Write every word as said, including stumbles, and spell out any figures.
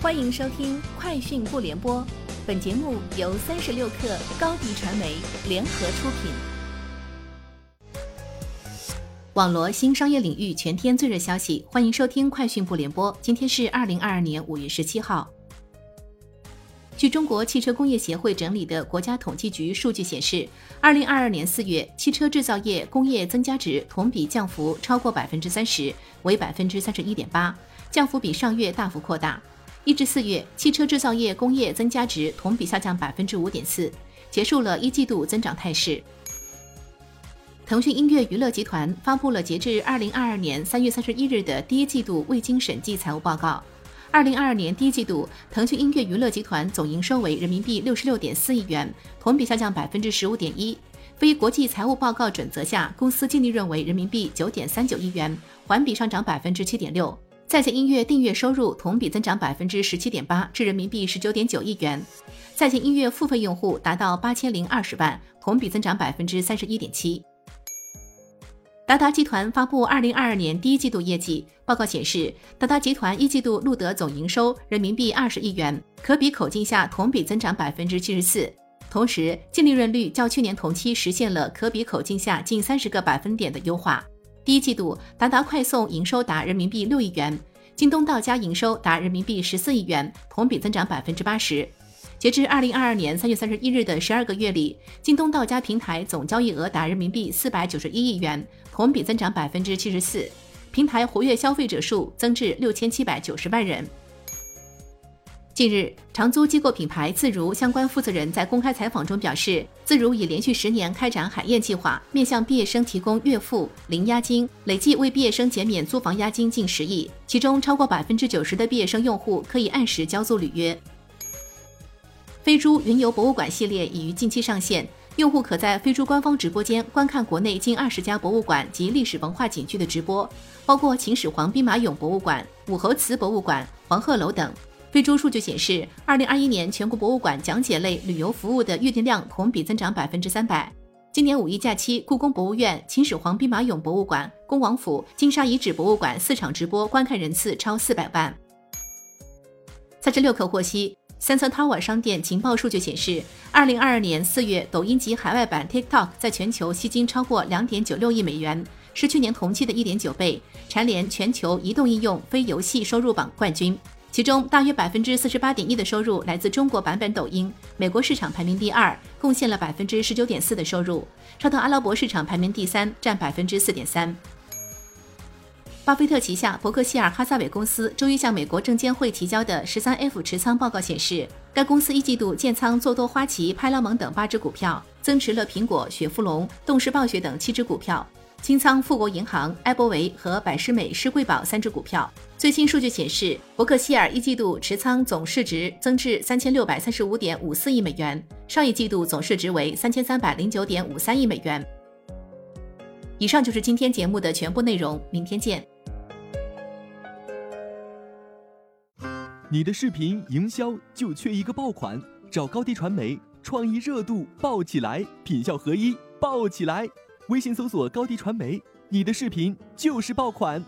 欢迎收听快讯不联播，本节目由三十六克高低传媒联合出品。网罗新商业领域全天最热消息，欢迎收听快讯不联播。今天是二零二二年五月十七号。据中国汽车工业协会整理的国家统计局数据显示，二零二二年四月，汽车制造业工业增加值同比降幅超过百分之三十，为百分之三十一点八，降幅比上月大幅扩大。一至四月，汽车制造业工业增加值同比下降百分之五点四，结束了一季度增长态势。腾讯音乐娱乐集团发布了截至二零二二年三月三十一日的第一季度未经审计财务报告。二零二二年第一季度，腾讯音乐娱乐集团总营收为人民币六十六点四亿元，同比下降百分之十五点一。非国际财务报告准则下，公司净利润为人民币九点三九亿元，环比上涨百分之七点六。在线音乐订阅收入同比增长百分之十七点八，至人民币十九点九亿元。在线音乐付费用户达到八千零二十万，同比增长百分之三十一点七。达达集团发布二零二二年第一季度业绩报告显示，达达集团一季度录得总营收人民币二十亿元，可比口径下同比增长百分之七十四。同时，净利润率较去年同期实现了可比口径下近三十个百分点的优化。第一季度，达达快送营收达人民币六亿元，京东到家营收达人民币十四亿元，同比增长百分之八十。截至二零二二年三月三十一日的十二个月里，京东到家平台总交易额达人民币四百九十一亿元，同比增长百分之七十四。平台活跃消费者数增至六千七百九十万人。近日，长租机构品牌自如相关负责人在公开采访中表示，自如已连续十年开展海燕计划，面向毕业生提供月付、零押金，累计为毕业生减免租房押金近十亿，其中超过百分之九十的毕业生用户可以按时交租履约。飞猪云游博物馆系列已于近期上线，用户可在飞猪官方直播间观看国内近二十家博物馆及历史文化景区的直播，包括秦始皇兵马俑博物馆、武侯祠博物馆、黄鹤楼等。飞猪数据显示，二零二一年全国博物馆讲解类旅游服务的预订量同比增长百分之三百。今年五一假期，故宫博物院、秦始皇兵马俑博物馆、恭王府、金沙遗址博物馆四场直播观看人次超四百万。三十六氪获悉。Sensor Tower 商店情报数据显示，二零二二年四月，抖音及海外版 TikTok 在全球吸金超过两点九六亿美元，是去年同期的一点九倍，蝉联全球移动应用非游戏收入榜冠军。其中，大约百分之四十八点一的收入来自中国版本抖音，美国市场排名第二，贡献了百分之十九点四的收入，超到阿拉伯市场排名第三，占百分之四点三。巴菲特旗下伯克希尔哈撒韦公司周一向美国证监会提交的 十三 F 持仓报告显示，该公司一季度建仓做多花旗、派拉蒙等八只股票，增持了苹果、雪佛龙、动视暴雪等七只股票，清仓富国银行、艾伯维和百世美、施贵宝三只股票。最新数据显示，伯克希尔一季度持仓总市值增至 三千六百三十五点五四 亿美元，上一季度总市值为 三千三百零九点五三 亿美元。以上就是今天节目的全部内容，明天见。你的视频营销就缺一个爆款，找高低传媒，创意热度爆起来，品效合一爆起来。微信搜索高低传媒，你的视频就是爆款。